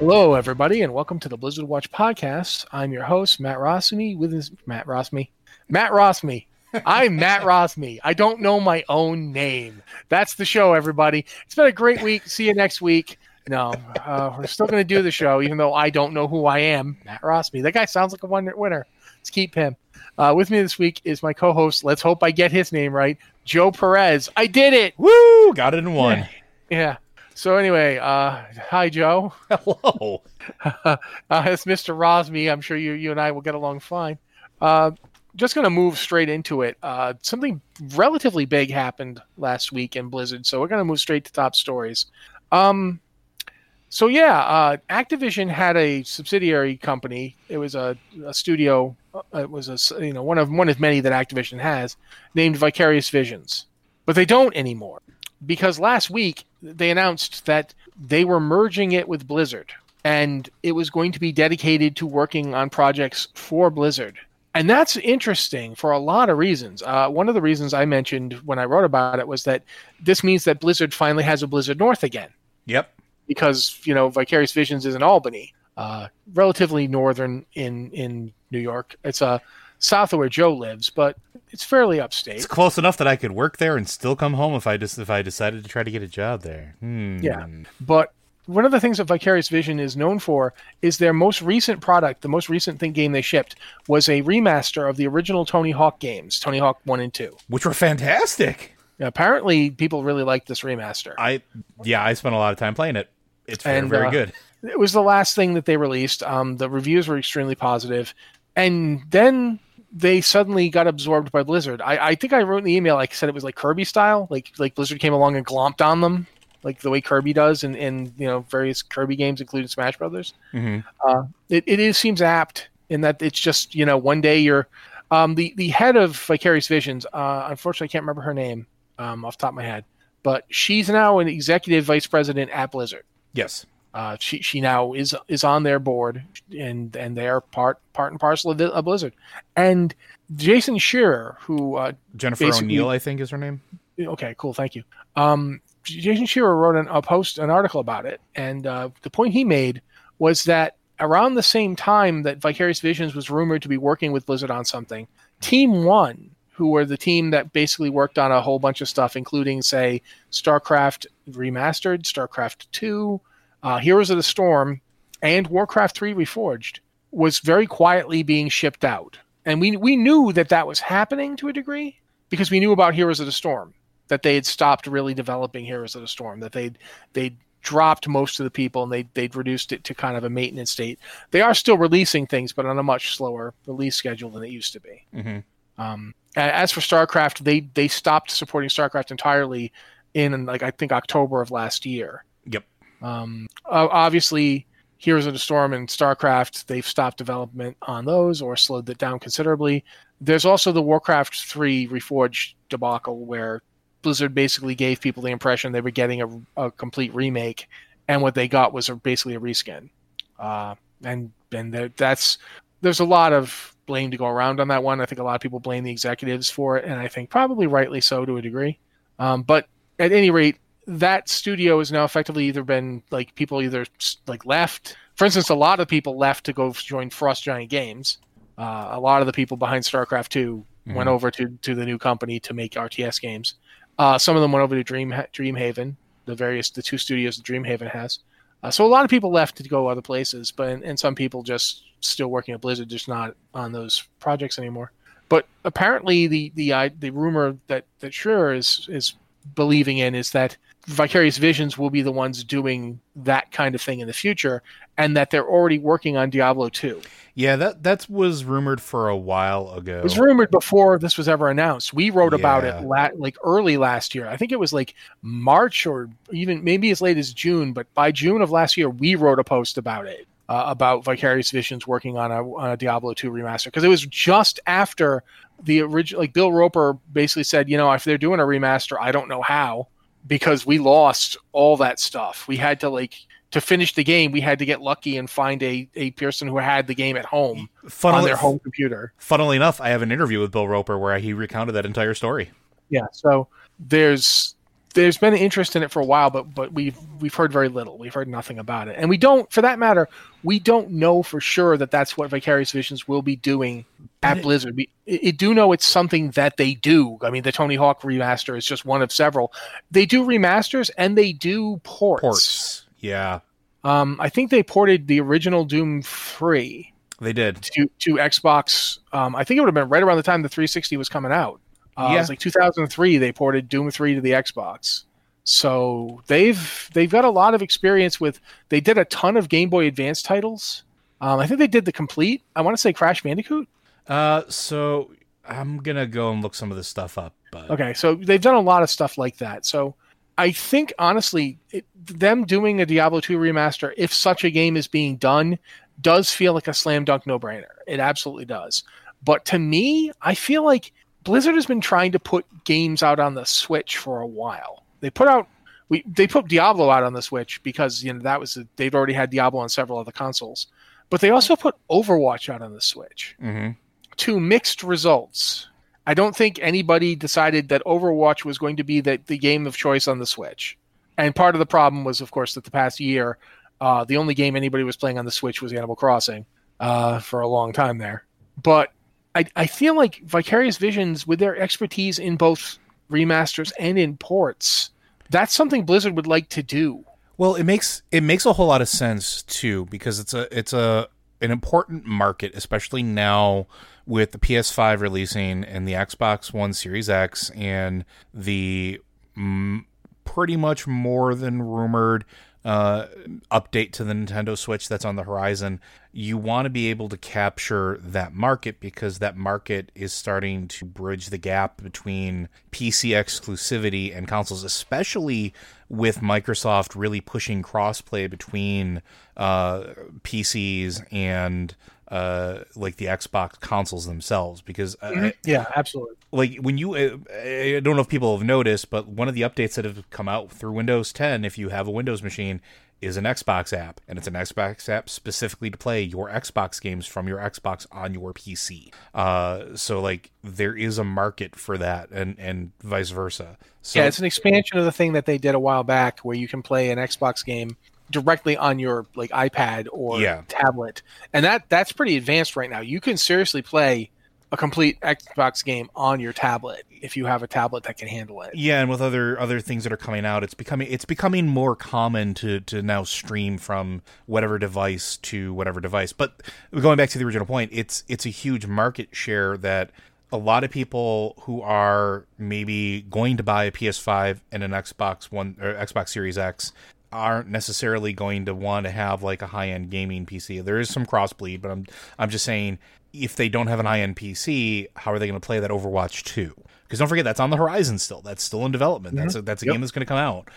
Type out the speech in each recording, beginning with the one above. Hello, everybody, and welcome to the Blizzard Watch podcast. I'm your host, Matt Rossi. I'm Matt Rossi. I don't know my own name. That's the show, everybody. It's been a great week. See you next week. No, we're still going to do the show, even though I don't know who I am. Matt Rossi. That guy sounds like a winner. Let's keep him. With me this week is my co-host. Let's hope I get his name right. Joe Perez. I did it. Woo! Got it in one. Yeah. So anyway, hi, Joe. Hello. It's Mr. Rosmi. I'm sure you and I will get along fine. Just going to move straight into it. Something relatively big happened last week in Blizzard, so we're going to move straight to top stories. Activision had a subsidiary company. It was a studio. It was one of many that Activision has, named Vicarious Visions, but they don't anymore. Because last week, they announced that they were merging it with Blizzard, and it was going to be dedicated to working on projects for Blizzard. And that's interesting for a lot of reasons. One of the reasons I mentioned when I wrote about it was that this means that Blizzard finally has a Blizzard North again. Yep. Because, Vicarious Visions is in Albany, relatively northern in New York. It's south of where Joe lives, but it's fairly upstate. It's close enough that I could work there and still come home if I decided to try to get a job there. Yeah, but one of the things that Vicarious Vision is known for is their most recent product. The most recent game they shipped was a remaster of the original Tony Hawk games, Tony Hawk 1 and 2, which were fantastic. Now, apparently, people really liked this remaster. I spent a lot of time playing it. It's very good. It was the last thing that they released. The reviews were extremely positive, and then they suddenly got absorbed by Blizzard. I think I wrote in the email, I said it was like Kirby style, like Blizzard came along and glomped on them, like the way Kirby does in various Kirby games, including Smash Brothers. Mm-hmm. It seems apt in that it's just, one day you're the head of Vicarious Visions. Unfortunately, I can't remember her name off the top of my head, but she's now an executive vice president at Blizzard. Yes. She now is on their board, and they are part and parcel of Blizzard. And Jason Schreier, who Jennifer O'Neill, I think, is her name. Okay, cool, thank you. Jason Schreier wrote an article about it, and the point he made was that around the same time that Vicarious Visions was rumored to be working with Blizzard on something, Team One, who were the team that basically worked on a whole bunch of stuff, including, say, StarCraft Remastered, StarCraft II. Heroes of the Storm, and Warcraft 3 Reforged, was very quietly being shipped out. And we knew that was happening to a degree because we knew about Heroes of the Storm, that they had stopped really developing Heroes of the Storm, that they'd dropped most of the people and they'd reduced it to kind of a maintenance state. They are still releasing things, but on a much slower release schedule than it used to be. Mm-hmm. As for StarCraft, they stopped supporting StarCraft entirely in, I think, October of last year. Yep. Obviously, Heroes of the Storm and StarCraft, they've stopped development on those or slowed it down considerably. There's also the Warcraft 3 Reforged debacle where Blizzard basically gave people the impression they were getting a complete remake, and what they got was basically a reskin. There's a lot of blame to go around on that one. I think a lot of people blame the executives for it, and I think probably rightly so to a degree. But at any rate, that studio has now effectively either been like people either like left. For instance, a lot of people left to go join Frost Giant Games. A lot of the people behind StarCraft 2 went over to the new company to make RTS games. Some of them went over to Dreamhaven, the two studios that Dreamhaven has. So a lot of people left to go other places, but and some people just still working at Blizzard, just not on those projects anymore. But apparently, the rumor that Schreier is believing in is that Vicarious Visions will be the ones doing that kind of thing in the future, and that they're already working on Diablo 2. Yeah, that was rumored for a while ago. It was rumored before this was ever announced. We wrote about it early last year. I think it was like March or even maybe as late as June, but by June of last year, we wrote a post about it, about Vicarious Visions working on a Diablo 2 remaster. Because it was just after the original, like Bill Roper basically said, you know, if they're doing a remaster, I don't know how, because we lost all that stuff. We had to to finish the game, we had to get lucky and find a person who had the game at home on their home computer. Funnily enough, I have an interview with Bill Roper where he recounted that entire story. Yeah, so there's been interest in it for a while, but we've heard very little. We've heard nothing about it, and we don't know for sure that that's what Vicarious Visions will be doing at Blizzard. We do know it's something that they do. I mean, the Tony Hawk remaster is just one of several. They do remasters and they do ports. Yeah. I think they ported the original Doom 3. They did. To Xbox. I think it would have been right around the time the 360 was coming out. It was like 2003 they ported Doom 3 to the Xbox. So they've got a lot of experience with... They did a ton of Game Boy Advance titles. I think they did the complete. I want to say Crash Bandicoot. So I'm going to go and look some of this stuff up. But... Okay, so they've done a lot of stuff like that. So... I think, honestly, them doing a Diablo 2 remaster, if such a game is being done, does feel like a slam dunk no-brainer. It absolutely does. But to me, I feel like Blizzard has been trying to put games out on the Switch for a while. They put Diablo out on the Switch because they've already had Diablo on several other consoles. But they also put Overwatch out on the Switch. Mm-hmm. To mixed results. I don't think anybody decided that Overwatch was going to be the game of choice on the Switch. And part of the problem was, of course, that the past year, the only game anybody was playing on the Switch was Animal Crossing for a long time there. But I feel like Vicarious Visions, with their expertise in both remasters and in ports, that's something Blizzard would like to do. Well, it makes a whole lot of sense, too, because it's an important market, especially now with the PS5 releasing and the Xbox One Series X and the pretty much more than rumored update to the Nintendo Switch that's on the horizon. You want to be able to capture that market because that market is starting to bridge the gap between PC exclusivity and consoles, especially with Microsoft really pushing crossplay between PCs and the Xbox consoles themselves, because absolutely. Like when you, I don't know if people have noticed, but one of the updates that have come out through Windows 10, if you have a Windows machine, is an Xbox app, and it's an Xbox app specifically to play your Xbox games from your Xbox on your PC. So there is a market for that, and vice versa. So, yeah, it's an expansion of the thing that they did a while back, where you can play an Xbox game directly on your iPad or tablet, and that's pretty advanced right now. You can seriously play a complete Xbox game on your tablet if you have a tablet that can handle it. Yeah, and with other things that are coming out, it's becoming more common to now stream from whatever device to whatever device. But going back to the original point, it's a huge market share that a lot of people who are maybe going to buy a PS5 and an Xbox One or Xbox Series X aren't necessarily going to want to have a high-end gaming PC. There is some crossbleed, but I'm just saying, if they don't have an high-end PC, how are they going to play that Overwatch 2? Because don't forget, that's on the horizon still. That's still in development. That's a game that's going to come out.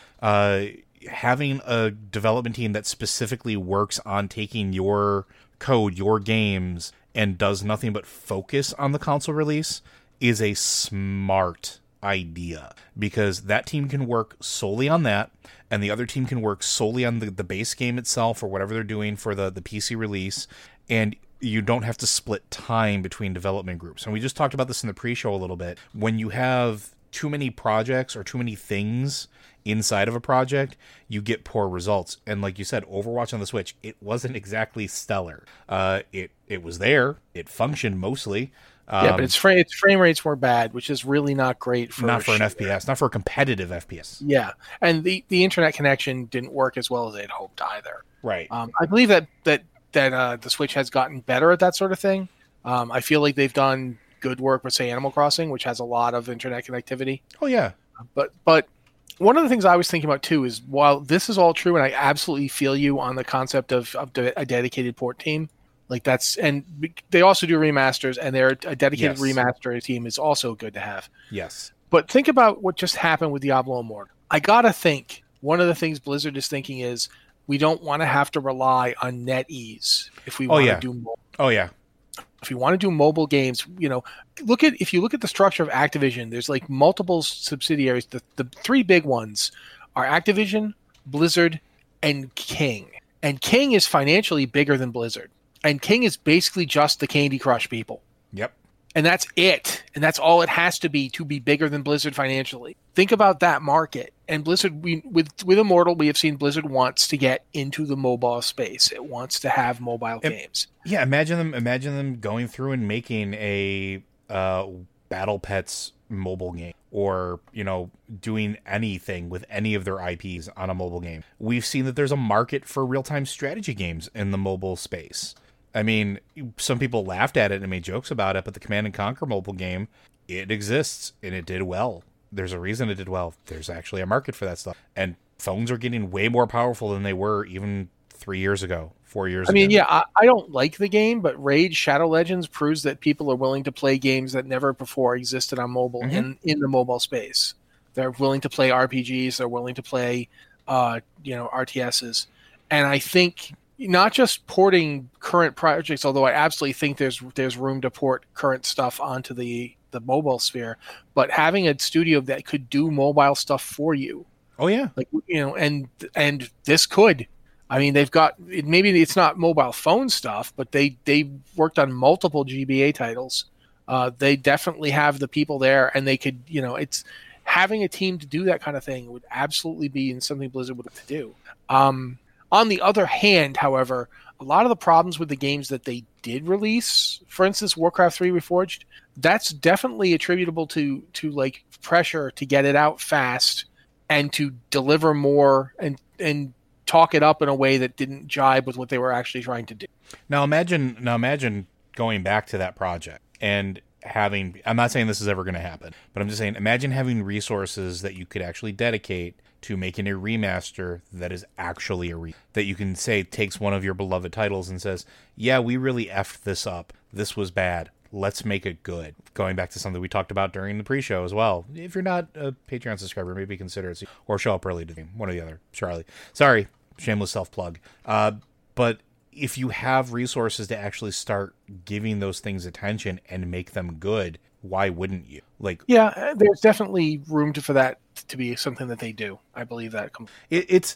having a development team that specifically works on taking your code, your games, and does nothing but focus on the console release is a smart idea, because that team can work solely on that, and the other team can work solely on the base game itself or whatever they're doing for the PC release, and you don't have to split time between development groups. And we just talked about this in the pre-show a little bit. When you have too many projects or too many things inside of a project, you get poor results. And like you said, Overwatch on the Switch, it wasn't exactly stellar. It was there. It functioned mostly. Yeah, but its frame rates were bad, which is really not great for an FPS, not for a competitive FPS. Yeah, and the internet connection didn't work as well as they'd hoped either. Right. I believe that the Switch has gotten better at that sort of thing. I feel like they've done good work with, say, Animal Crossing, which has a lot of internet connectivity. Oh yeah. But one of the things I was thinking about too is, while this is all true, and I absolutely feel you on the concept of a dedicated port team. Like and they also do remasters, and they're a dedicated remaster team is also good to have. Yes. But think about what just happened with Diablo Immortal. I got to think one of the things Blizzard is thinking is we don't want to have to rely on NetEase if we want to do mobile. Oh, yeah. If you want to do mobile games, if you look at the structure of Activision, there's like multiple subsidiaries. The three big ones are Activision, Blizzard, and King. And King is financially bigger than Blizzard. And King is basically just the Candy Crush people. Yep. And that's it. And that's all it has to be bigger than Blizzard financially. Think about that market. And Blizzard, with Immortal, we have seen Blizzard wants to get into the mobile space. It wants to have mobile games. Yeah, imagine them going through and making a Battle Pets mobile game, or doing anything with any of their IPs on a mobile game. We've seen that there's a market for real-time strategy games in the mobile space. I mean, some people laughed at it and made jokes about it, but the Command & Conquer mobile game, it exists, and it did well. There's a reason it did well. There's actually a market for that stuff. And phones are getting way more powerful than they were even 3 years ago, 4 years ago. I don't like the game, but Raid Shadow Legends proves that people are willing to play games that never before existed on mobile in the mobile space. They're willing to play RPGs. They're willing to play, RTSs. And I think... not just porting current projects, although I absolutely think there's room to port current stuff onto the mobile sphere, but having a studio that could do mobile stuff for you. Oh yeah, and this could. I mean, they've got maybe it's not mobile phone stuff, but they worked on multiple GBA titles. They definitely have the people there, and they could. It's having a team to do that kind of thing would absolutely be something Blizzard would have to do. On the other hand, however, a lot of the problems with the games that they did release, for instance, Warcraft 3 Reforged, that's definitely attributable to like pressure to get it out fast and to deliver more and talk it up in a way that didn't jibe with what they were actually trying to do. Now imagine going back to that project and having, I'm not saying this is ever going to happen, but I'm just saying, imagine having resources that you could actually dedicate to making a remaster that is actually that you can say takes one of your beloved titles and says, yeah, we really effed this up. This was bad. Let's make it good. Going back to something we talked about during the pre-show as well. If you're not a Patreon subscriber, maybe consider it. Or show up early to game. One or the other. Charlie. Sorry. Shameless self-plug. But if you have resources to actually start giving those things attention and make them good, why wouldn't you? Yeah, there's definitely room for that to be something that they do. I believe that it's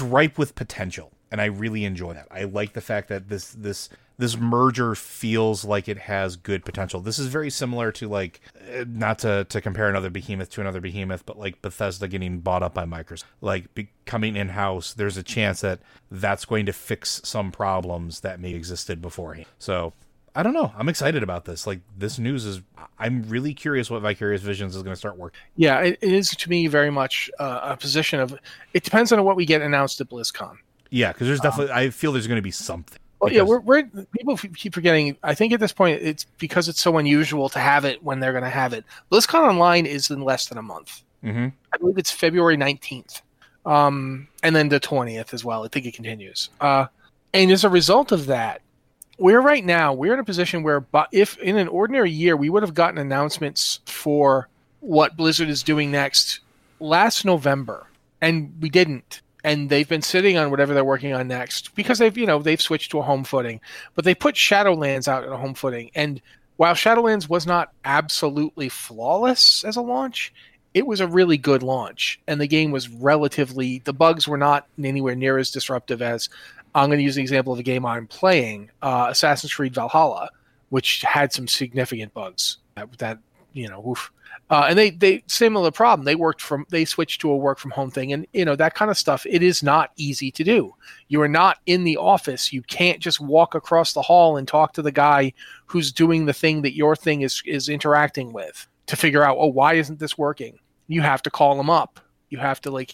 ripe with potential, and I really enjoy that. I like the fact that this merger feels like it has good potential. This is very similar to, like, not to compare another behemoth to another behemoth, but like Bethesda getting bought up by Microsoft, like becoming in-house. There's a chance that's going to fix some problems that may have existed beforehand. So I don't know. I'm excited about this. Like, this news is... I'm really curious what Vicarious Visions is going to start working. Yeah, it is to me very much a position of... It depends on what we get announced at BlizzCon. Yeah, because there's definitely... I feel there's going to be something. Well, yeah, people keep forgetting. I think at this point, it's because it's so unusual to have it when they're going to have it. BlizzCon Online is in less than a month. Mm-hmm. I believe it's February 19th. And then the 20th as well. I think it continues. And as a result of that, we're in a position where, if in an ordinary year, we would have gotten announcements for what Blizzard is doing next last November, and we didn't. and they've been sitting on whatever they're working on next because they've switched to a home footing. But they put Shadowlands out at a home footing, and while Shadowlands was not absolutely flawless as a launch, it was a really good launch, and the game was relatively... The bugs were not anywhere near as disruptive as... I'm going to use the example of a game I'm playing, Assassin's Creed Valhalla, which had some significant bugs and they similar problem. They switched to a work from home thing, and that kind of stuff. It is not easy to do. You are not in the office. You can't just walk across the hall and talk to the guy who's doing the thing that your thing is interacting with to figure out, why isn't this working? You have to call them up. You have to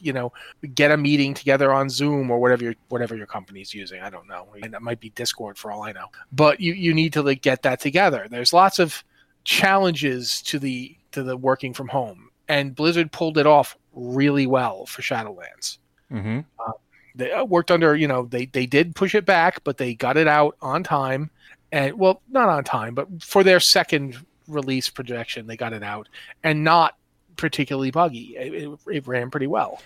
get a meeting together on Zoom or whatever your company's using. I don't know. And that might be Discord for all I know. But you need to get that together. There's lots of challenges to the working from home, and Blizzard pulled it off really well for Shadowlands. Mm-hmm. They worked under they did push it back, but they got it out on time, and well, not on time, but for their second release projection, they got it out and not particularly buggy. It ran pretty well.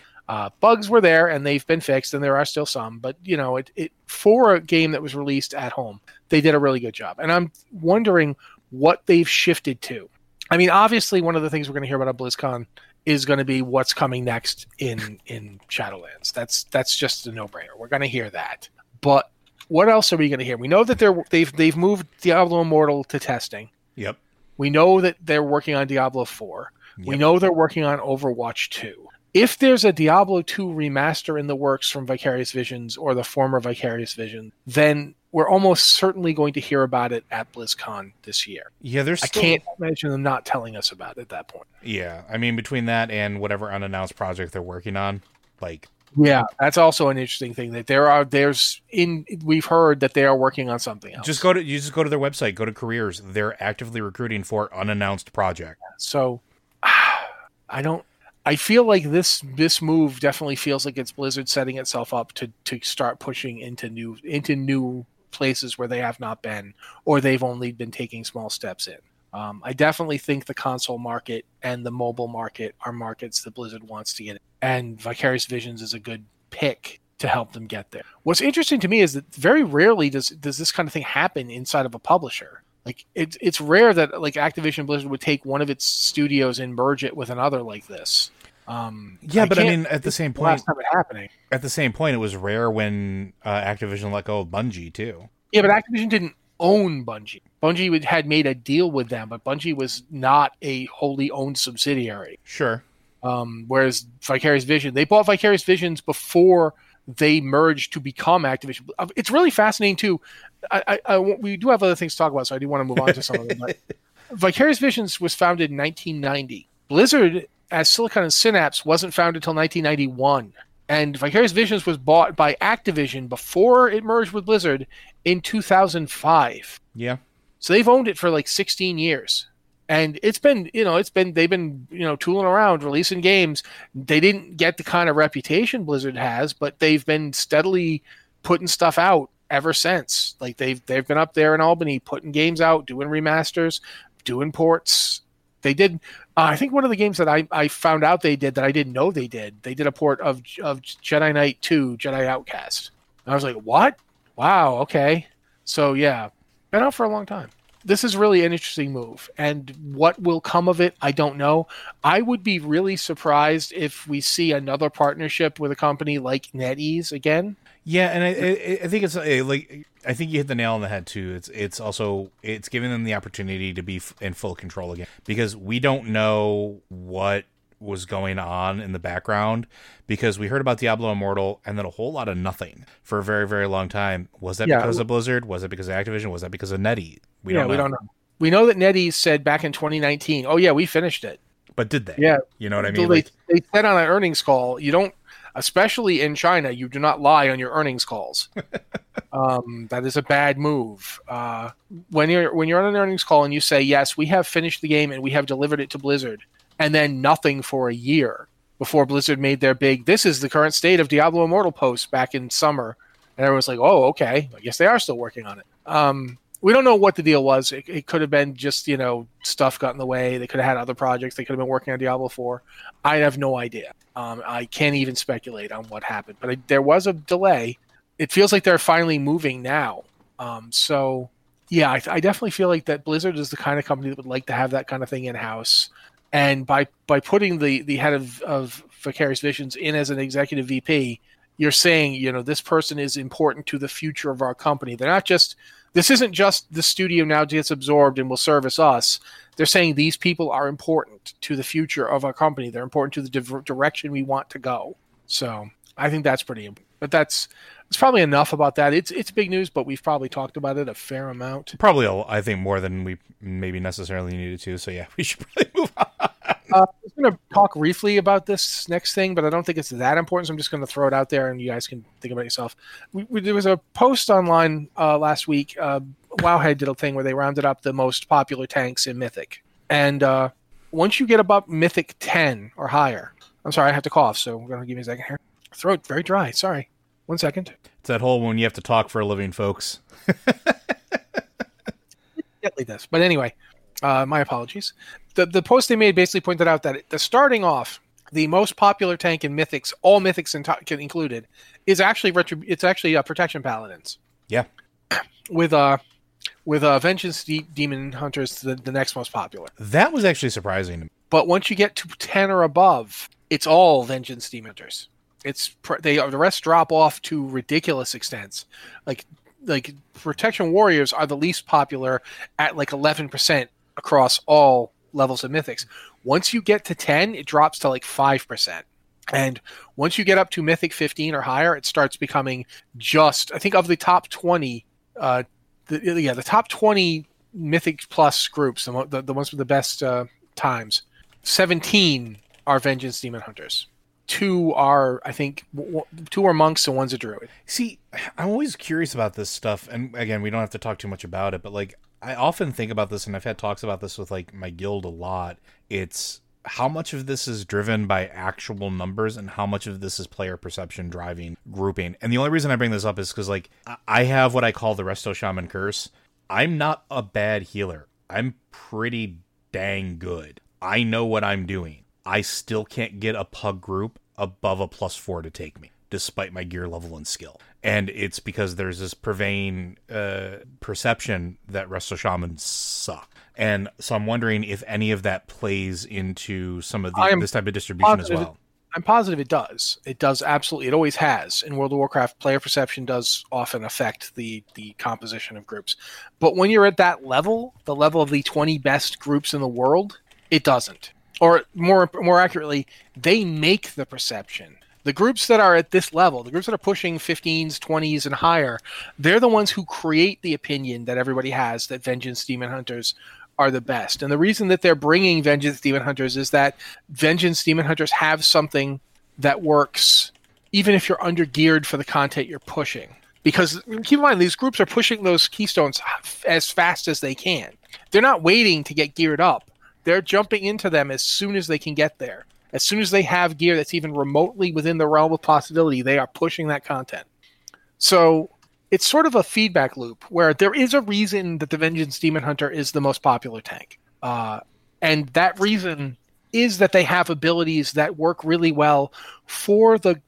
Bugs were there, and they've been fixed, and there are still some, but it for a game that was released at home, they did a really good job. And I'm wondering what they've shifted to. I mean, obviously one of the things we're going to hear about at BlizzCon is going to be what's coming next in Shadowlands. That's just a no-brainer. We're going to hear that. But what else are we going to hear? We know that they've moved Diablo Immortal to testing. Yep. We know that they're working on Diablo 4. Yep. We know they're working on Overwatch 2. If there's a Diablo 2 remaster in the works from Vicarious Visions or the former Vicarious Vision, then we're almost certainly going to hear about it at BlizzCon this year. Yeah, I can't imagine them not telling us about it at that point. Yeah, I mean, between that and whatever unannounced project they're working on, yeah, that's also an interesting thing that we've heard that they are working on something else. Just go to their website, go to careers. They're actively recruiting for unannounced project. So I feel like this move definitely feels like it's Blizzard setting itself up to start pushing into new places where they have not been, or they've only been taking small steps in. I definitely think the console market and the mobile market are markets that Blizzard wants to get in, and Vicarious Visions is a good pick to help them get there. What's interesting to me is that very rarely does this kind of thing happen inside of a publisher. Like it's rare that Activision Blizzard would take one of its studios and merge it with another like this. At the same point, it was rare when Activision let go of Bungie too. Yeah, but Activision didn't own Bungie. Bungie had made a deal with them, but Bungie was not a wholly owned subsidiary. Sure. Whereas Vicarious Vision, they bought Vicarious Visions before they merged to become Activision. It's really fascinating too. We do have other things to talk about, so I do want to move on to some of them. But Vicarious Visions was founded in 1990. Blizzard, as Silicon and Synapse, wasn't founded until 1991. And Vicarious Visions was bought by Activision before it merged with Blizzard in 2005. Yeah. So they've owned it for 16 years. And they've been tooling around, releasing games. They didn't get the kind of reputation Blizzard has, but they've been steadily putting stuff out ever since. They've been up there in Albany, putting games out, doing remasters, doing ports. They did, I think one of the games that I found out they did that I didn't know they did. They did a port of Jedi Knight 2, Jedi Outcast. And I was like, what? Wow, okay. So yeah, been out for a long time. This is really an interesting move. And what will come of it, I don't know. I would be really surprised if we see another partnership with a company like NetEase again. Yeah, and I think it's I think you hit the nail on the head too. It's also giving them the opportunity to be in full control again, because we don't know what was going on in the background, because we heard about Diablo Immortal and then a whole lot of nothing for a very, very long time. Was that because of Blizzard? Was it because of Activision? Was that because of NetEase? We don't know. We know that NetEase said back in 2019, "Oh yeah, we finished it." But did they? Yeah, you know what I mean. They said on an earnings call, you don't. Especially in China, you do not lie on your earnings calls. That is a bad move. When you're on an earnings call and you say, yes, we have finished the game and we have delivered it to Blizzard, and then nothing for a year before Blizzard made their big, this is the current state of Diablo Immortal post back in summer. And everyone's like, oh, okay, I guess they are still working on it. we don't know what the deal was. It could have been just, you know, stuff got in the way. They could have had other projects. They could have been working on Diablo 4. I have no idea. I can't even speculate on what happened. But there was a delay. It feels like they're finally moving now. So, yeah, I definitely feel like that Blizzard is the kind of company that would like to have that kind of thing in-house. And by putting the head of Vicarious Visions in as an executive VP, you're saying, you know, this person is important to the future of our company. They're not just... This isn't just the studio now gets absorbed and will service us. They're saying these people are important to the future of our company. They're important to the direction we want to go. So I think that's pretty important. But it's probably enough about that. It's big news, but we've probably talked about it a fair amount. Probably, I think, more than we maybe necessarily needed to. So yeah, we should probably move on. I was going to talk briefly about this next thing, but I don't think it's that important, so I'm just going to throw it out there, and you guys can think about it yourself. There was a post online last week. Wowhead did a thing where they rounded up the most popular tanks in Mythic. And once you get above Mythic 10 or higher... I'm sorry, I have to cough, so we're going to give me a second here. Throat very dry, sorry. 1 second. It's that whole one you have to talk for a living, folks. Definitely does. But anyway... my apologies. The post they made basically pointed out that starting off, the most popular tank in Mythics, all Mythics included, is actually Protection Paladins. Yeah. With Vengeance Demon Hunters, the next most popular. That was actually surprising. But once you get to 10 or above, it's all Vengeance Demon Hunters. The rest drop off to ridiculous extents. Like Protection Warriors are the least popular at like 11%. Across all levels of Mythics. Once you get to 10, it drops to like 5%. And once you get up to Mythic 15 or higher, it starts becoming just, I think of the top 20, the top 20 Mythic Plus groups, the ones with the best times, 17 are Vengeance Demon Hunters. 2 are, I think, 2 are monks and 1's a druid. See, I'm always curious about this stuff. And again, we don't have to talk too much about it, but like, I often think about this, and I've had talks about this with like my guild a lot. It's how much of this is driven by actual numbers and how much of this is player perception driving grouping. And the only reason I bring this up is because like I have what I call the Resto Shaman curse. I'm not a bad healer. I'm pretty dang good. I know what I'm doing. I still can't get a pug group above a +4 to take me, despite my gear level and skill. And it's because there's this purveying perception that Resto Shamans suck. And so I'm wondering if any of that plays into some of this type of distribution as well. I'm positive it does. It does absolutely. It always has. In World of Warcraft, player perception does often affect the composition of groups. But when you're at that level, the level of the 20 best groups in the world, it doesn't. Or more accurately, they make the perception. The groups that are at this level, the groups that are pushing 15s, 20s, and higher, they're the ones who create the opinion that everybody has that Vengeance Demon Hunters are the best. And the reason that they're bringing Vengeance Demon Hunters is that Vengeance Demon Hunters have something that works even if you're under-geared for the content you're pushing. Because keep in mind, these groups are pushing those keystones as fast as they can. They're not waiting to get geared up. They're jumping into them as soon as they can get there. As soon as they have gear that's even remotely within the realm of possibility, they are pushing that content. So it's sort of a feedback loop where there is a reason that the Vengeance Demon Hunter is the most popular tank. And that reason is that they have abilities that work really well for the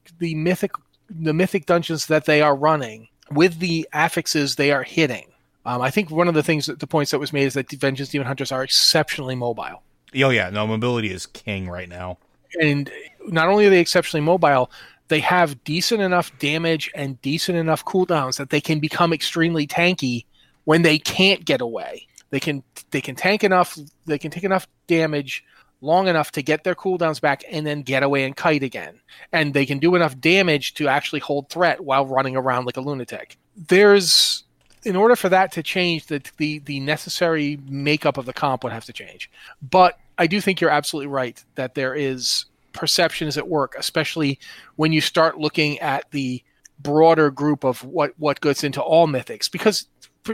mythic dungeons that they are running with the affixes they are hitting. I think one of the things that the points that was made is that the Vengeance Demon Hunters are exceptionally mobile. Oh yeah, no, mobility is king right now. And not only are they exceptionally mobile, they have decent enough damage and decent enough cooldowns that they can become extremely tanky when they can't get away. They can tank enough, they can take enough damage long enough to get their cooldowns back and then get away and kite again. And they can do enough damage to actually hold threat while running around like a lunatic. In order for that to change, the necessary makeup of the comp would have to change. But I do think you're absolutely right that there is perception is at work, especially when you start looking at the broader group of what goes into all mythics. Because,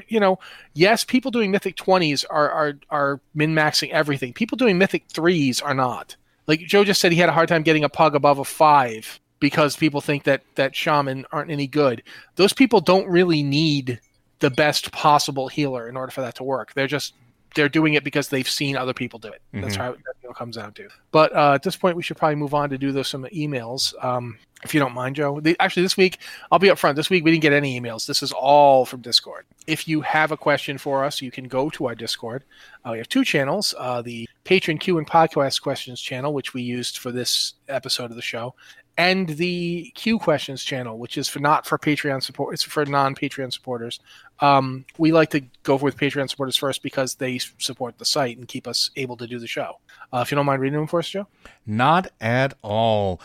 you know, yes, people doing mythic 20s are min-maxing everything. People doing mythic 3s are not. Like Joe just said, he had a hard time getting a pug above a 5 because people think that shaman aren't any good. Those people don't really need the best possible healer in order for that to work. They're doing it because they've seen other people do it. Mm-hmm. That's how it comes down to. But at this point, we should probably move on to do some emails, if you don't mind, Joe. Actually, this week, I'll be up front. This week, we didn't get any emails. This is all from Discord. If you have a question for us, you can go to our Discord. We have two channels, the Patreon Q and Podcast Questions channel, which we used for this episode of the show, and the Q Questions channel, which is not for Patreon support. It's for non-Patreon supporters. We like to go with Patreon supporters first because they support the site and keep us able to do the show. If you don't mind reading them for us, Joe? Not at all.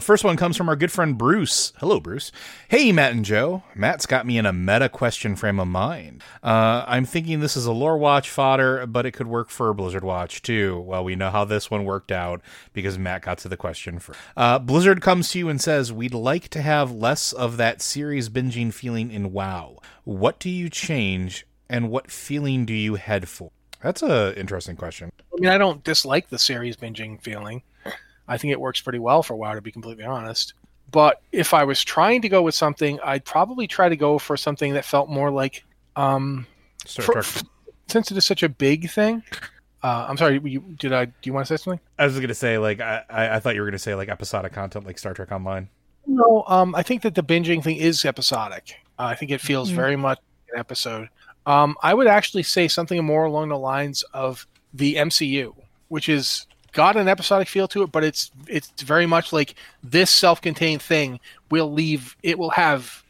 First one comes from our good friend Bruce. Hello, Bruce. Hey, Matt and Joe. Matt's got me in a meta question frame of mind. I'm thinking this is a lore watch fodder, but it could work for Blizzard Watch, too. Well, we know how this one worked out because Matt got to the question first. Blizzard comes to you and says, we'd like to have less of that series binging feeling in WoW. What do you change and what feeling do you head for? That's an interesting question. I mean, I don't dislike the series binging feeling. I think it works pretty well for WoW, to be completely honest. But if I was trying to go with something, I'd probably try to go for something that felt more like... since it is such a big thing... I'm sorry. Do you want to say something? I was going to say, like, I thought you were going to say like episodic content, like Star Trek Online. No, I think that the binging thing is episodic. I think it feels very much an episode. I would actually say something more along the lines of the MCU, which is got an episodic feel to it, but it's very much like this self-contained thing will leave. It will have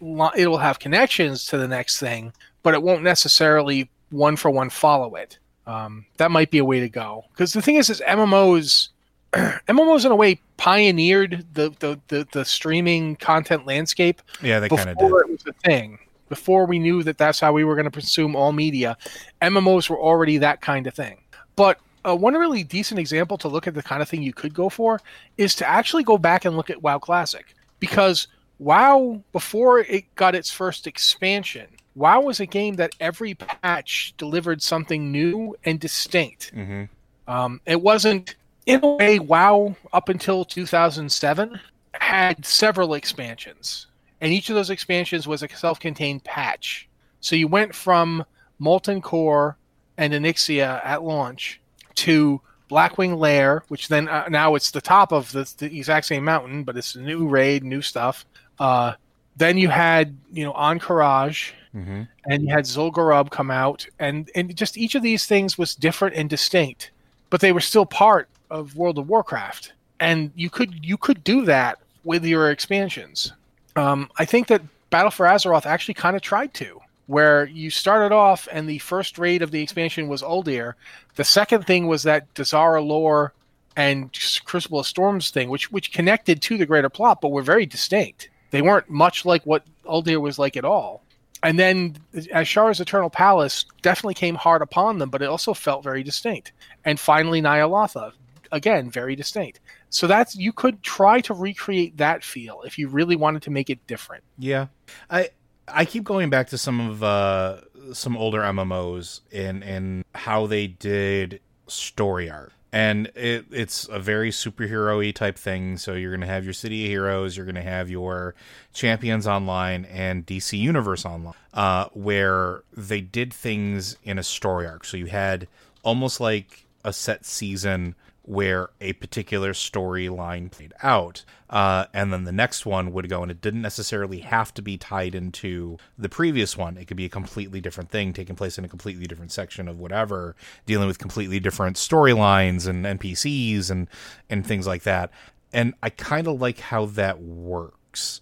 connections to the next thing, but it won't necessarily one for one follow it. That might be a way to go. Because the thing is MMOs in a way pioneered the streaming content landscape. Yeah, they kind of did. Before it was a thing. Before we knew that that's how we were going to consume all media, MMOs were already that kind of thing. But one really decent example to look at the kind of thing you could go for is to actually go back and look at WoW Classic. Because WoW, before it got its first expansion... WoW was a game that every patch delivered something new and distinct. Mm-hmm. It wasn't, in a way, WoW up until 2007 had several expansions. And each of those expansions was a self-contained patch. So you went from Molten Core and Onyxia at launch to Blackwing Lair, which then now it's the top of the exact same mountain, but it's a new raid, new stuff. Then you had, Encourage, mm-hmm. and you had Zul'Gurub come out, and just each of these things was different and distinct, but they were still part of World of Warcraft, and you could do that with your expansions. I think that Battle for Azeroth actually kind of tried to, where you started off, and the first raid of the expansion was Uldir. The second thing was that Dazara lore and Crucible of Storms thing, which connected to the greater plot, but were very distinct. They weren't much like what Uldir was like at all. And then Azshara's Eternal Palace definitely came hard upon them, but it also felt very distinct. And finally, Nyarlathotep, again, very distinct. So you could try to recreate that feel if you really wanted to make it different. Yeah. I keep going back to some older MMOs and how they did story arc. And it's a very superhero-y type thing, so you're going to have your City of Heroes, you're going to have your Champions Online and DC Universe Online, where they did things in a story arc. So you had almost like a set season where a particular storyline played out, and then the next one would go, and it didn't necessarily have to be tied into the previous one. It could be a completely different thing taking place in a completely different section of whatever, dealing with completely different storylines and NPCs and things like that. And I kind of like how that works.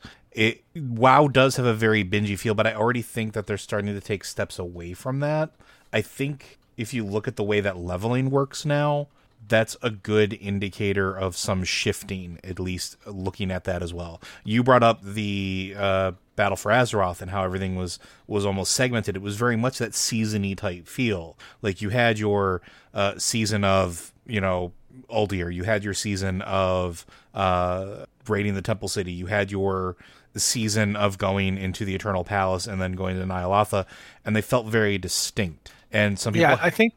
WoW does have a very bingy feel, but I already think that they're starting to take steps away from that. I think if you look at the way that leveling works now, that's a good indicator of some shifting, at least looking at that as well. You brought up the Battle for Azeroth and how everything was almost segmented. It was very much that season-y type feel. Like you had your season of, Uldir. You had your season of raiding the Temple City. You had your season of going into the Eternal Palace and then going to Nyarlathotep. And they felt very distinct. And some people... Yeah, I think...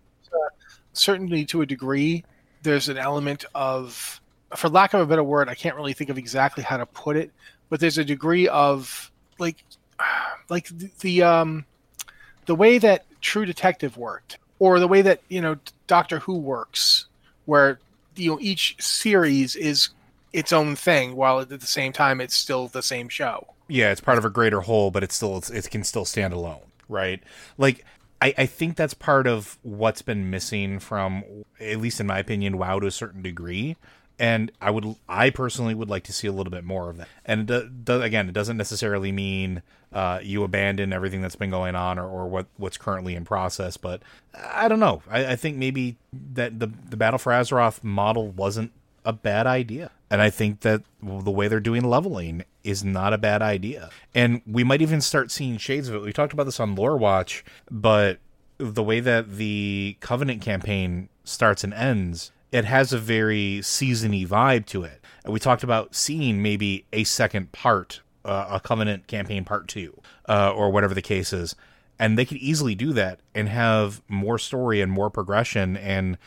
certainly to a degree there's an element of, for lack of a better word, I can't really think of exactly how to put it, but there's a degree of like the the way that True Detective worked, or the way that, you know, Doctor Who works, where, you know, each series is its own thing, while at the same time it's still the same show. Yeah, it's part of a greater whole, but it's still, it can still stand alone, right? Like, I think that's part of what's been missing from, at least in my opinion, WoW to a certain degree. And I personally would like to see a little bit more of that. And again, it doesn't necessarily mean you abandon everything that's been going on or what's currently in process. But I don't know. I think maybe that the Battle for Azeroth model wasn't a bad idea. And I think that the way they're doing leveling is not a bad idea. And we might even start seeing shades of it. We talked about this on Lore Watch, but the way that the Covenant campaign starts and ends, it has a very season-y vibe to it. And we talked about seeing maybe a second part, a Covenant campaign part 2, or whatever the case is. And they could easily do that and have more story and more progression and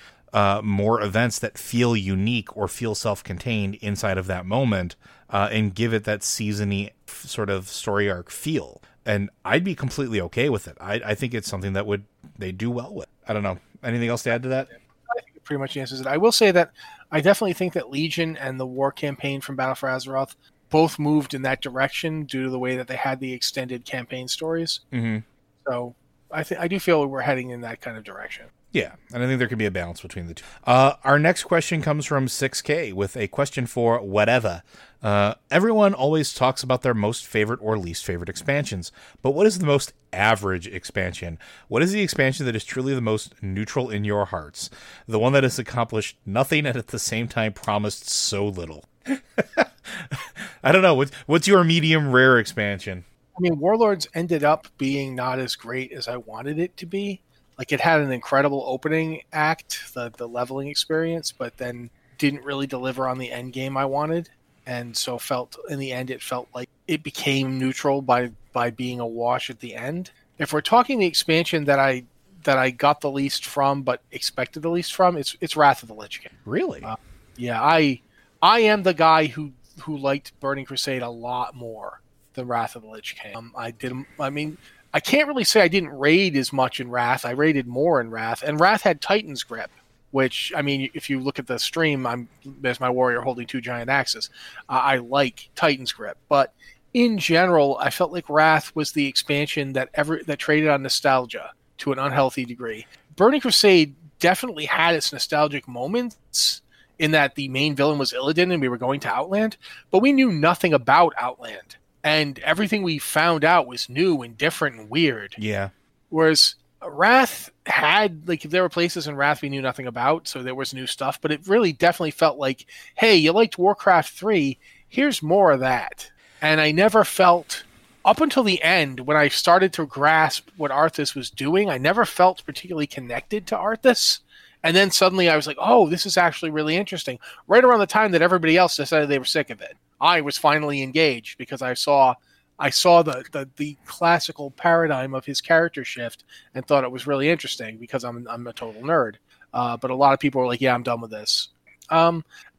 more events that feel unique or feel self-contained inside of that moment, and give it that season-y sort of story arc feel. And I'd be completely okay with it. I think it's something that they do well with. I don't know. Anything else to add to that? Pretty much answers it. I will say that I definitely think that Legion and the war campaign from Battle for Azeroth both moved in that direction due to the way that they had the extended campaign stories. Mm-hmm. So I do feel we're heading in that kind of direction. Yeah, and I think there could be a balance between the two. Our next question comes from 6K with a question for whatever. Everyone always talks about their most favorite or least favorite expansions, but what is the most average expansion? What is the expansion that is truly the most neutral in your hearts? The one that has accomplished nothing and at the same time promised so little. I don't know. What's your medium rare expansion? I mean, Warlords ended up being not as great as I wanted it to be. Like, it had an incredible opening act, the leveling experience, but then didn't really deliver on the end game I wanted. And so in the end, it felt like it became neutral by being a wash at the end. If we're talking the expansion that I got the least from, but expected the least from, it's Wrath of the Lich King. Really? Yeah, I am the guy who liked Burning Crusade a lot more than Wrath of the Lich King. I can't really say I didn't raid as much in Wrath. I raided more in Wrath, and Wrath had Titan's Grip, which, I mean, if you look at the stream, there's my warrior holding two giant axes. I like Titan's Grip, but in general, I felt like Wrath was the expansion that traded on nostalgia to an unhealthy degree. Burning Crusade definitely had its nostalgic moments in that the main villain was Illidan and we were going to Outland, but we knew nothing about Outland. And everything we found out was new and different and weird. Yeah. Whereas Wrath had, like, there were places in Wrath we knew nothing about, so there was new stuff. But it really definitely felt like, hey, you liked Warcraft 3, here's more of that. And I never felt, up until the end, when I started to grasp what Arthas was doing, I never felt particularly connected to Arthas. And then suddenly I was like, oh, this is actually really interesting. Right around the time that everybody else decided they were sick of it, I was finally engaged because I saw the classical paradigm of his character shift and thought it was really interesting because I'm a total nerd. But a lot of people were like, yeah, I'm done with this.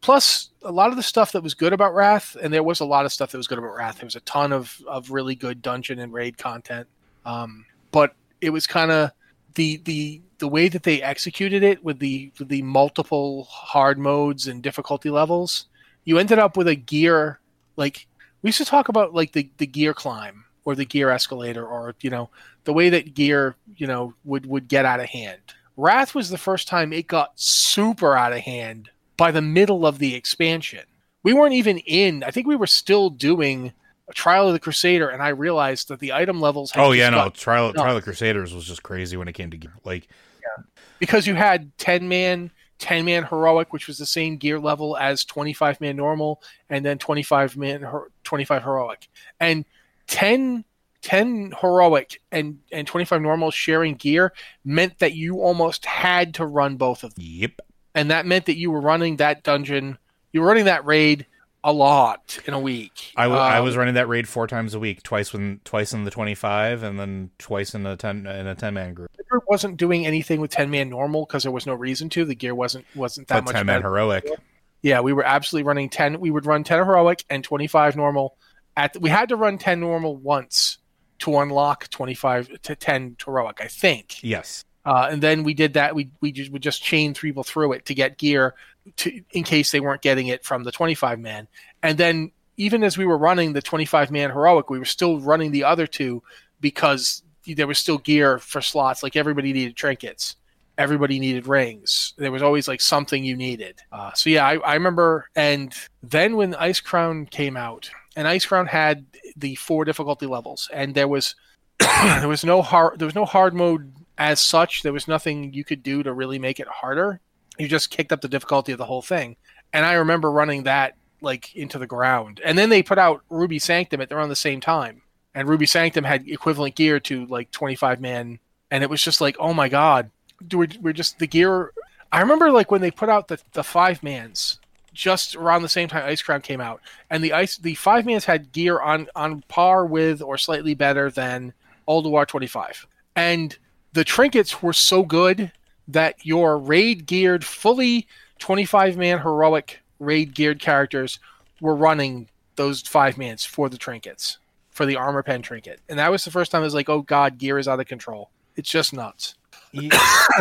Plus, a lot of the stuff that was good about Wrath, and there was a lot of stuff that was good about Wrath. There was a ton of really good dungeon and raid content. But it was kind of the way that they executed it with the multiple hard modes and difficulty levels. You ended up with a gear, like, we used to talk about, like, the gear climb or the gear escalator, or, you know, the way that gear, you know, would get out of hand. Wrath was the first time it got super out of hand by the middle of the expansion. We weren't even in, I think we were still doing a Trial of the Crusader, and I realized that the item levels had Trial of the Crusaders was just crazy when it came to gear. Like, yeah. Because you had 10-man heroic, which was the same gear level as 25-man normal, and then 25 heroic, and 10 heroic and 25 normal sharing gear meant that you almost had to run both of them. Yep. And that meant that you were running that dungeon, you were running that raid a lot in a week. I was running that raid 4 times a week, twice in the 25 and then twice in the 10-man group. The group wasn't doing anything with 10-man normal because there was no reason to. The gear wasn't that much. 10-man heroic. Yeah, we were absolutely running 10. We would run 10 heroic and 25 normal. We had to run 10 normal once to unlock 25 to 10 heroic, I think. Yes. And then we did that. We just chained people through it to get gear to, in case they weren't getting it from the 25-man. And then even as we were running the 25-man heroic, we were still running the other two because there was still gear for slots. Like everybody needed trinkets. Everybody needed rings. There was always like something you needed. So yeah, I remember. And then when Ice Crown came out, and Ice Crown had the 4 difficulty levels, and there was there was no hard mode as such. There was nothing you could do to really make it harder. You just kicked up the difficulty of the whole thing. And I remember running that like into the ground. And then they put out Ruby Sanctum at around the same time, and Ruby Sanctum had equivalent gear to like 25-man, and it was just like, oh my god. We're just the gear. I remember like when they put out the 5-mans just around the same time Ice Crown came out, and the 5-mans had gear on par with or slightly better than Alduar 25, and the trinkets were so good that your raid geared fully 25-man heroic raid geared characters were running those 5-mans for the trinkets, for the armor pen trinket, and that was the first time I was like, oh god, gear is out of control. It's just nuts. And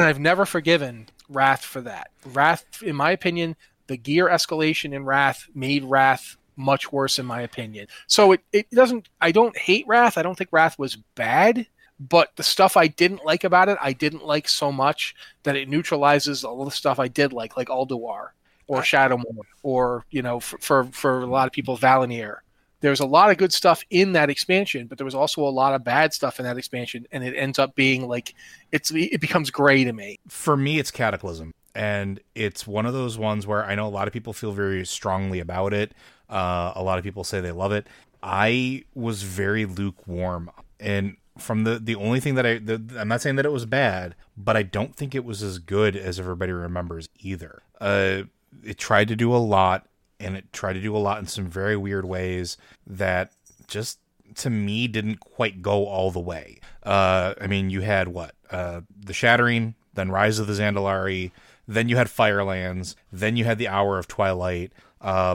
I've never forgiven Wrath for that. Wrath, in my opinion, the gear escalation in Wrath made Wrath much worse, in my opinion. So it doesn't. I don't hate Wrath. I don't think Wrath was bad, but the stuff I didn't like about it, I didn't like so much that it neutralizes all the stuff I did like Alduar or Shadowmoor, or for a lot of people, Valinir. There's a lot of good stuff in that expansion, but there was also a lot of bad stuff in that expansion, and it ends up being like it becomes gray to me. For me, it's Cataclysm, and it's one of those ones where I know a lot of people feel very strongly about it. A lot of people say they love it. I was very lukewarm, and from the only thing that I'm not saying that it was bad, but I don't think it was as good as everybody remembers either. It tried to do a lot. And it tried to do a lot in some very weird ways that just, to me, didn't quite go all the way. I mean, you had what? The Shattering, then Rise of the Zandalari, then you had Firelands, then you had the Hour of Twilight. The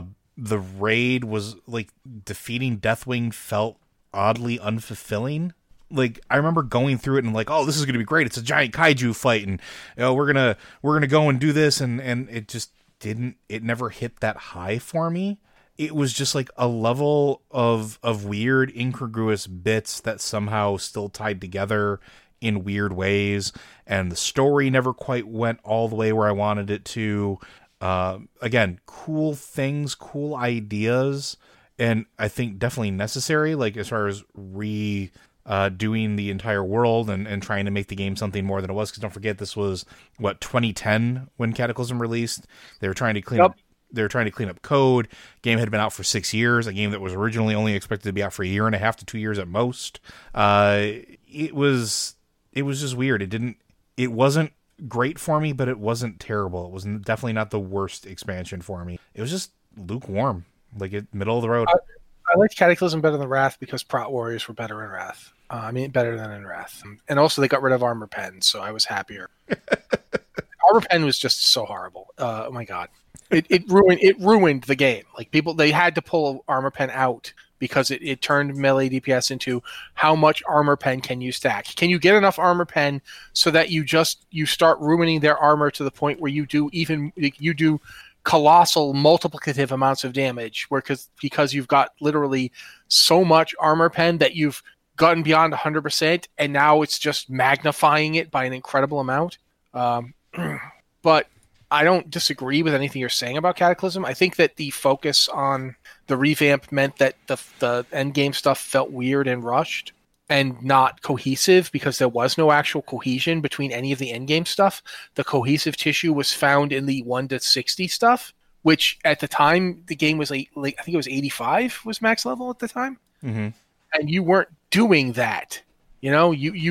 raid was, like, defeating Deathwing felt oddly unfulfilling. Like, I remember going through it and like, oh, this is going to be great. It's a giant kaiju fight, and we're gonna go and do this, and it just... it never hit that high for me. It was just like a level of weird, incongruous bits that somehow still tied together in weird ways, and the story never quite went all the way where I wanted it to. Again, cool things, cool ideas, and I think definitely necessary, like as far as doing the entire world and trying to make the game something more than it was. Because don't forget, this was 2010 when Cataclysm released. They were trying to clean up. They were trying to clean up code. Game had been out for 6 years. A game that was originally only expected to be out for 1.5 to 2 years at most. It was just weird. It wasn't great for me, but it wasn't terrible. It was definitely not the worst expansion for me. It was just lukewarm, like middle of the road. I liked Cataclysm better than Wrath because Prot Warriors were better in Wrath. Better than in Wrath. And also they got rid of Armor Pen, so I was happier. Armor Pen was just so horrible. Oh my god. It ruined the game. Like they had to pull Armor Pen out because it turned melee DPS into how much Armor Pen can you stack? Can you get enough Armor Pen so that you start ruining their armor to the point where you do colossal multiplicative amounts of damage because you've got literally so much Armor Pen that you've gotten beyond 100%, and now it's just magnifying it by an incredible amount. But I don't disagree with anything you're saying about Cataclysm. I think that the focus on the revamp meant that the end game stuff felt weird and rushed and not cohesive, because there was no actual cohesion between any of the endgame stuff. The cohesive tissue was found in the 1 to 60 stuff, which at the time, the game was like I think it was 85 was max level at the time. Mm-hmm. And you weren't doing that. If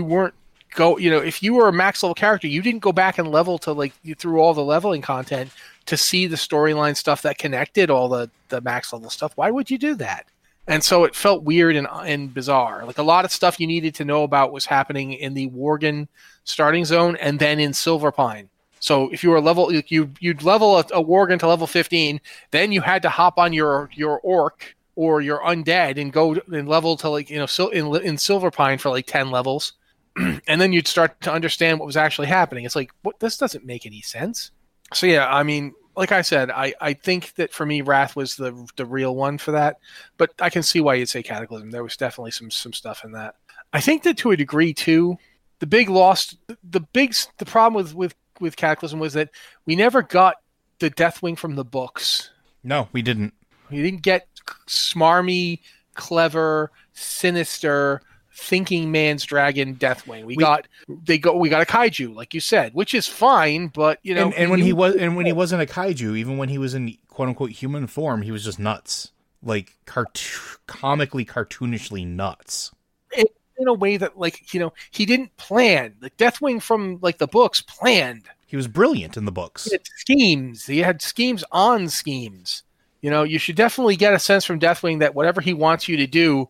you were a max level character, you didn't go back and level to through all the leveling content to see the storyline stuff that connected all the max level stuff. Why would you do that? And so it felt weird and bizarre. Like a lot of stuff you needed to know about was happening in the Worgen starting zone and then in Silverpine. So if you were you'd level a Worgen to level 15, then you had to hop on your orc or you're undead and go and level to like, you know, in Silverpine for like 10 levels. And then you'd start to understand what was actually happening. It's like, what? This doesn't make any sense. So yeah, I mean, like I said, I think that for me, Wrath was the real one for that. But I can see why you'd say Cataclysm. There was definitely some stuff in that. I think that to a degree too, the big loss, the problem with Cataclysm was that we never got the Deathwing from the books. No, we didn't. We didn't get smarmy, clever, sinister, thinking man's dragon Deathwing. We got a kaiju, like you said, which is fine, but you know, when he wasn't a kaiju, even when he was in quote unquote human form, he was just nuts, like comically cartoonishly nuts. It, in a way that, like, you know, he didn't plan. Like Deathwing from like the books planned. He was brilliant in the books. He had schemes. He had schemes on schemes. You know, you should definitely get a sense from Deathwing that whatever he wants you to do,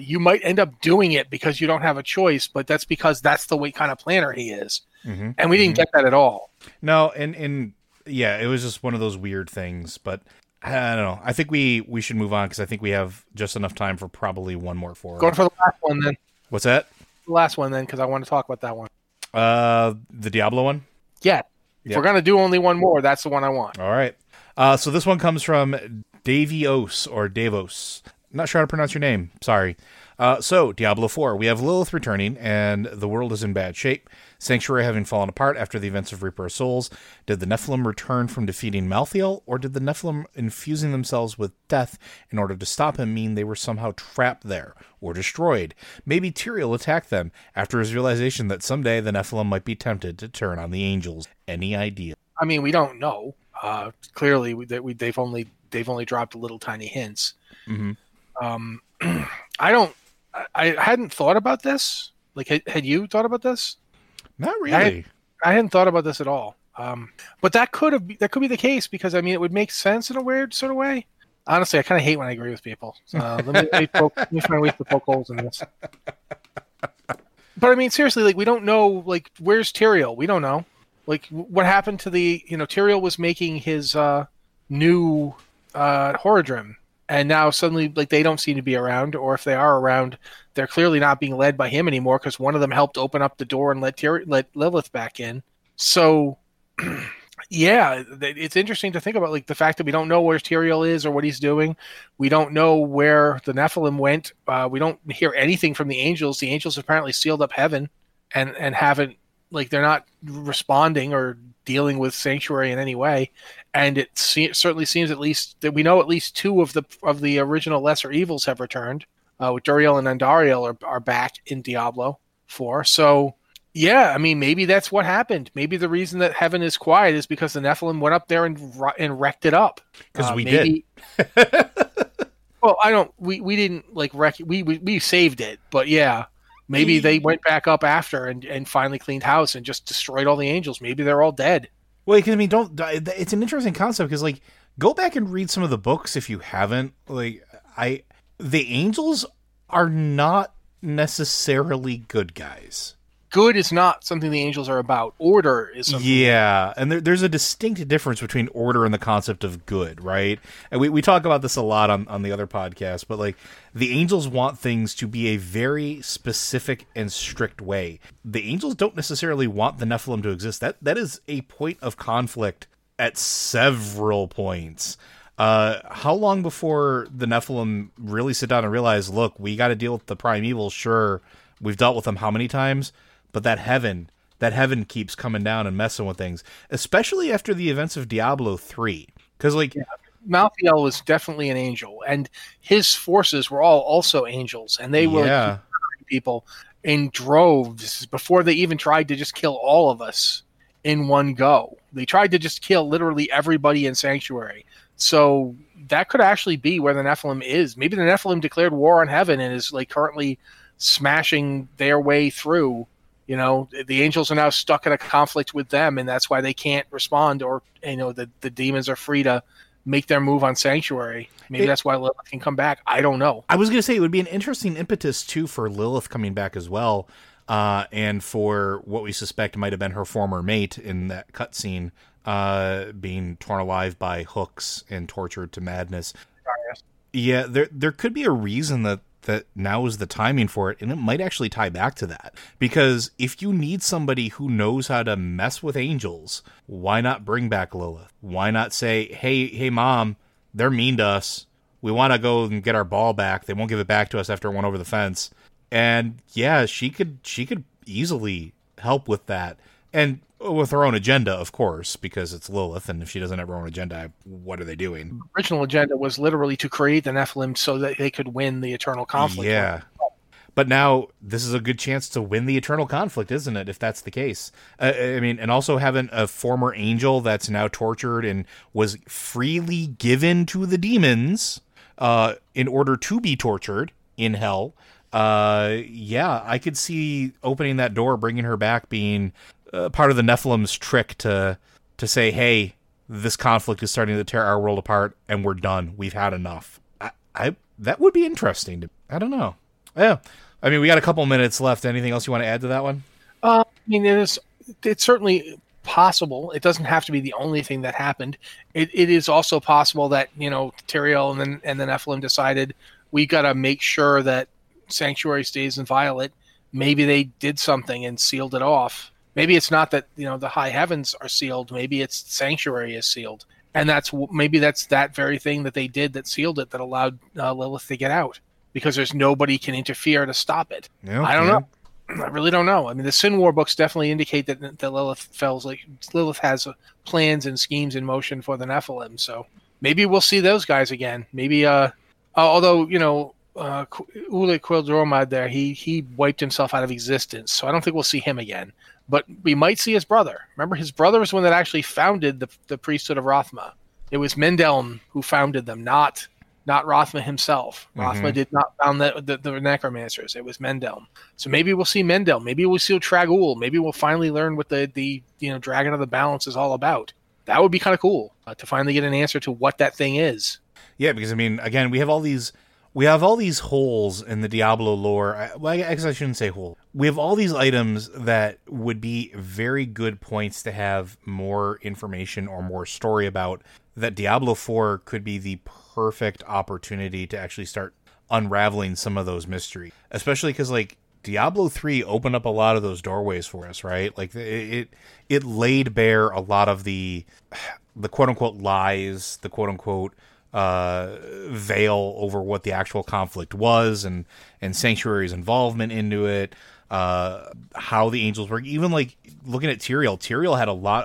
you might end up doing it because you don't have a choice, but that's because that's the way kind of planner he is. Mm-hmm. And we didn't get that at all. No, and yeah, it was just one of those weird things, but I don't know. I think we should move on because I think we have just enough time for probably one more forward. Go for the last one then. What's that? The last one then, because I want to talk about that one. The Diablo one? Yeah. If we're going to do only one more, that's the one I want. All right. So this one comes from Davos. Not sure how to pronounce your name. Sorry. So, Diablo 4. We have Lilith returning, and the world is in bad shape. Sanctuary having fallen apart after the events of Reaper of Souls. Did the Nephalem return from defeating Malthiel, or did the Nephalem infusing themselves with death in order to stop him mean they were somehow trapped there, or destroyed? Maybe Tyrael attacked them after his realization that someday the Nephalem might be tempted to turn on the angels. Any idea? I mean, we don't know. Clearly, they've only dropped little tiny hints. Mm-hmm. I hadn't thought about this. Like, had you thought about this? Not really. I hadn't thought about this at all. But that could be the case because I mean, it would make sense in a weird sort of way. Honestly, I kind of hate when I agree with people. So let me find ways to poke holes in this. But I mean, seriously, like we don't know. Like, where's Tyrael? We don't know. Like, what happened to the? You know, Tyrael was making his new Horadrim. And now suddenly, like, they don't seem to be around, or if they are around, they're clearly not being led by him anymore because one of them helped open up the door and let Lilith back in. So, yeah, it's interesting to think about, like, the fact that we don't know where Tyrael is or what he's doing. We don't know where the Nephalem went. We don't hear anything from the angels. The angels apparently sealed up heaven and haven't, like, they're not responding or dealing with Sanctuary in any way. And it certainly seems, at least, that we know at least two of the original lesser evils have returned. Duriel and Andariel are back in Diablo 4. So, yeah, I mean, maybe that's what happened. Maybe the reason that heaven is quiet is because the Nephilim went up there and wrecked it up. Because we did. Well, I don't. We didn't like wreck. We saved it, but yeah. Maybe they went back up after and finally cleaned house and just destroyed all the angels. Maybe they're all dead. Well, I mean, it's an interesting concept because, like, go back and read some of the books if you haven't. Like, the angels are not necessarily good guys. Good is not something the angels are about. Order is something. Yeah, and there's a distinct difference between order and the concept of good, right? And we talk about this a lot on the other podcast, but like the angels want things to be a very specific and strict way. The angels don't necessarily want the Nephilim to exist. That is a point of conflict at several points. How long before the Nephilim really sit down and realize, look, we got to deal with the primeval, sure, we've dealt with them how many times? But that heaven keeps coming down and messing with things, especially after the events of Diablo 3. Because, like, yeah, Malthiel was definitely an angel, and his forces were all also angels, and they were murdering people in droves before they even tried to just kill all of us in one go. They tried to just kill literally everybody in Sanctuary. So that could actually be where the Nephilim is. Maybe the Nephilim declared war on heaven and is like currently smashing their way through. You know, the angels are now stuck in a conflict with them, and that's why they can't respond, or, you know, the demons are free to make their move on Sanctuary. Maybe that's why Lilith can come back. I don't know. I was going to say it would be an interesting impetus, too, for Lilith coming back as well, and for what we suspect might have been her former mate in that cutscene being torn alive by hooks and tortured to madness. Yeah, there could be a reason that now is the timing for it, and it might actually tie back to that. Because if you need somebody who knows how to mess with angels, why not bring back Lilith? Why not say, hey, Mom, they're mean to us. We want to go and get our ball back. They won't give it back to us after it went over the fence. And yeah, she could easily help with that. And with her own agenda, of course, because it's Lilith, and if she doesn't have her own agenda, what are they doing? The original agenda was literally to create the Nephalem so that they could win the eternal conflict. Yeah. But now this is a good chance to win the eternal conflict, isn't it, if that's the case? I mean, and also having a former angel that's now tortured and was freely given to the demons in order to be tortured in hell. Yeah, I could see opening that door, bringing her back, being part of the Nephilim's trick to say, hey, this conflict is starting to tear our world apart, and we're done. We've had enough. I that would be interesting. I don't know. Yeah, I mean, we got a couple minutes left. Anything else you want to add to that one? I mean, it's certainly possible. It doesn't have to be the only thing that happened. It is also possible that, you know, Tyrael and then Nephilim decided we got to make sure that Sanctuary stays inviolate. Maybe they did something and sealed it off. Maybe it's not that, you know, the high heavens are sealed. Maybe it's Sanctuary is sealed, and maybe that's that very thing that they did that sealed it, that allowed Lilith to get out, because there's nobody can interfere to stop it. Okay. I don't know. I really don't know. I mean, the Sin War books definitely indicate that Lilith has plans and schemes in motion for the Nephilim. So maybe we'll see those guys again. Maybe although, you know, Ule Quildromad there, he wiped himself out of existence, so I don't think we'll see him again. But we might see his brother. Remember, his brother was the one that actually founded the priesthood of Rathma. It was Mendelm who founded them, not Rathma himself. Mm-hmm. Rathma did not found the necromancers. It was Mendelm. So maybe we'll see Mendelm. Maybe we'll see Tragul. Maybe we'll finally learn what the you know, Dragon of the Balance is all about. That would be kind of cool to finally get an answer to what that thing is. Yeah, because I mean, again, we have all these holes in the Diablo lore. I guess I shouldn't say hole. We have all these items that would be very good points to have more information or more story about, that Diablo 4 could be the perfect opportunity to actually start unraveling some of those mysteries. Especially because, like, Diablo 3 opened up a lot of those doorways for us, right? Like, it laid bare a lot of the quote-unquote lies, the quote-unquote veil over what the actual conflict was, and Sanctuary's involvement into it, how the angels work. Even like looking at Tyrael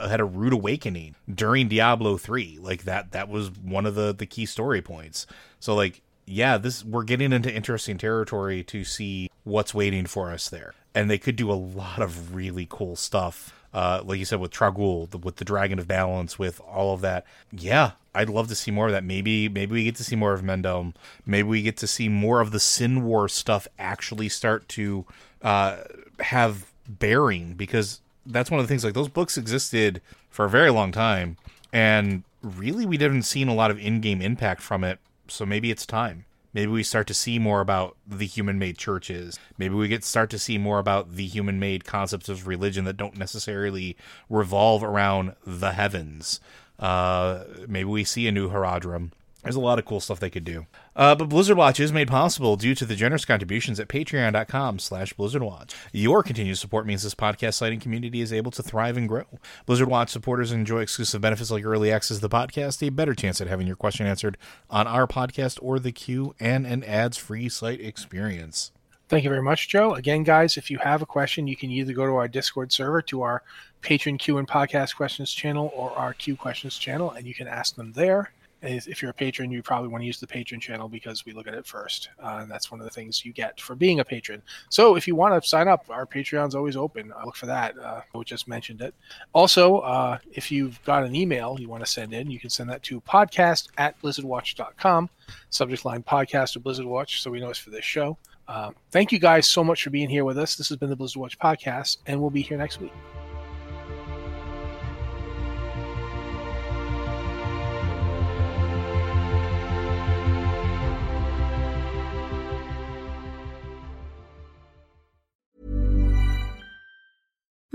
had a rude awakening during Diablo 3. Like that was one of the key story points. So like, yeah, we're getting into interesting territory to see what's waiting for us there. And they could do a lot of really cool stuff. Like you said, with Tragul, with the Dragon of Balance, with all of that. Yeah, I'd love to see more of that. Maybe we get to see more of Mendelm. Maybe we get to see more of the Sin War stuff actually start to have bearing, because that's one of the things, like, those books existed for a very long time, and really we didn't see a lot of in-game impact from it, so maybe it's time. Maybe we start to see more about the human-made churches. Maybe we start to see more about the human-made concepts of religion that don't necessarily revolve around the heavens. Maybe we see a new Herodrum. There's a lot of cool stuff they could do. But Blizzard Watch is made possible due to the generous contributions at patreon.com/BlizzardWatch. Your continued support means this podcast site and community is able to thrive and grow. Blizzard Watch supporters enjoy exclusive benefits like early access to the podcast, a better chance at having your question answered on our podcast or the queue, and an ads-free site experience. Thank you very much, Joe. Again, guys, if you have a question, you can either go to our Discord server, to our Patreon Q and Podcast Questions channel, or our Q Questions channel, and you can ask them there. If you're a patron, you probably want to use the patron channel because we look at it first. And that's one of the things you get for being a patron. So if you want to sign up, our Patreon's always open. Look for that. We just mentioned it. Also, if you've got an email you want to send in, you can send that to podcast@blizzardwatch.com. Subject line podcast or Blizzard Watch, so we know it's for this show. Thank you guys so much for being here with us. This has been the Blizzard Watch podcast, and we'll be here next week.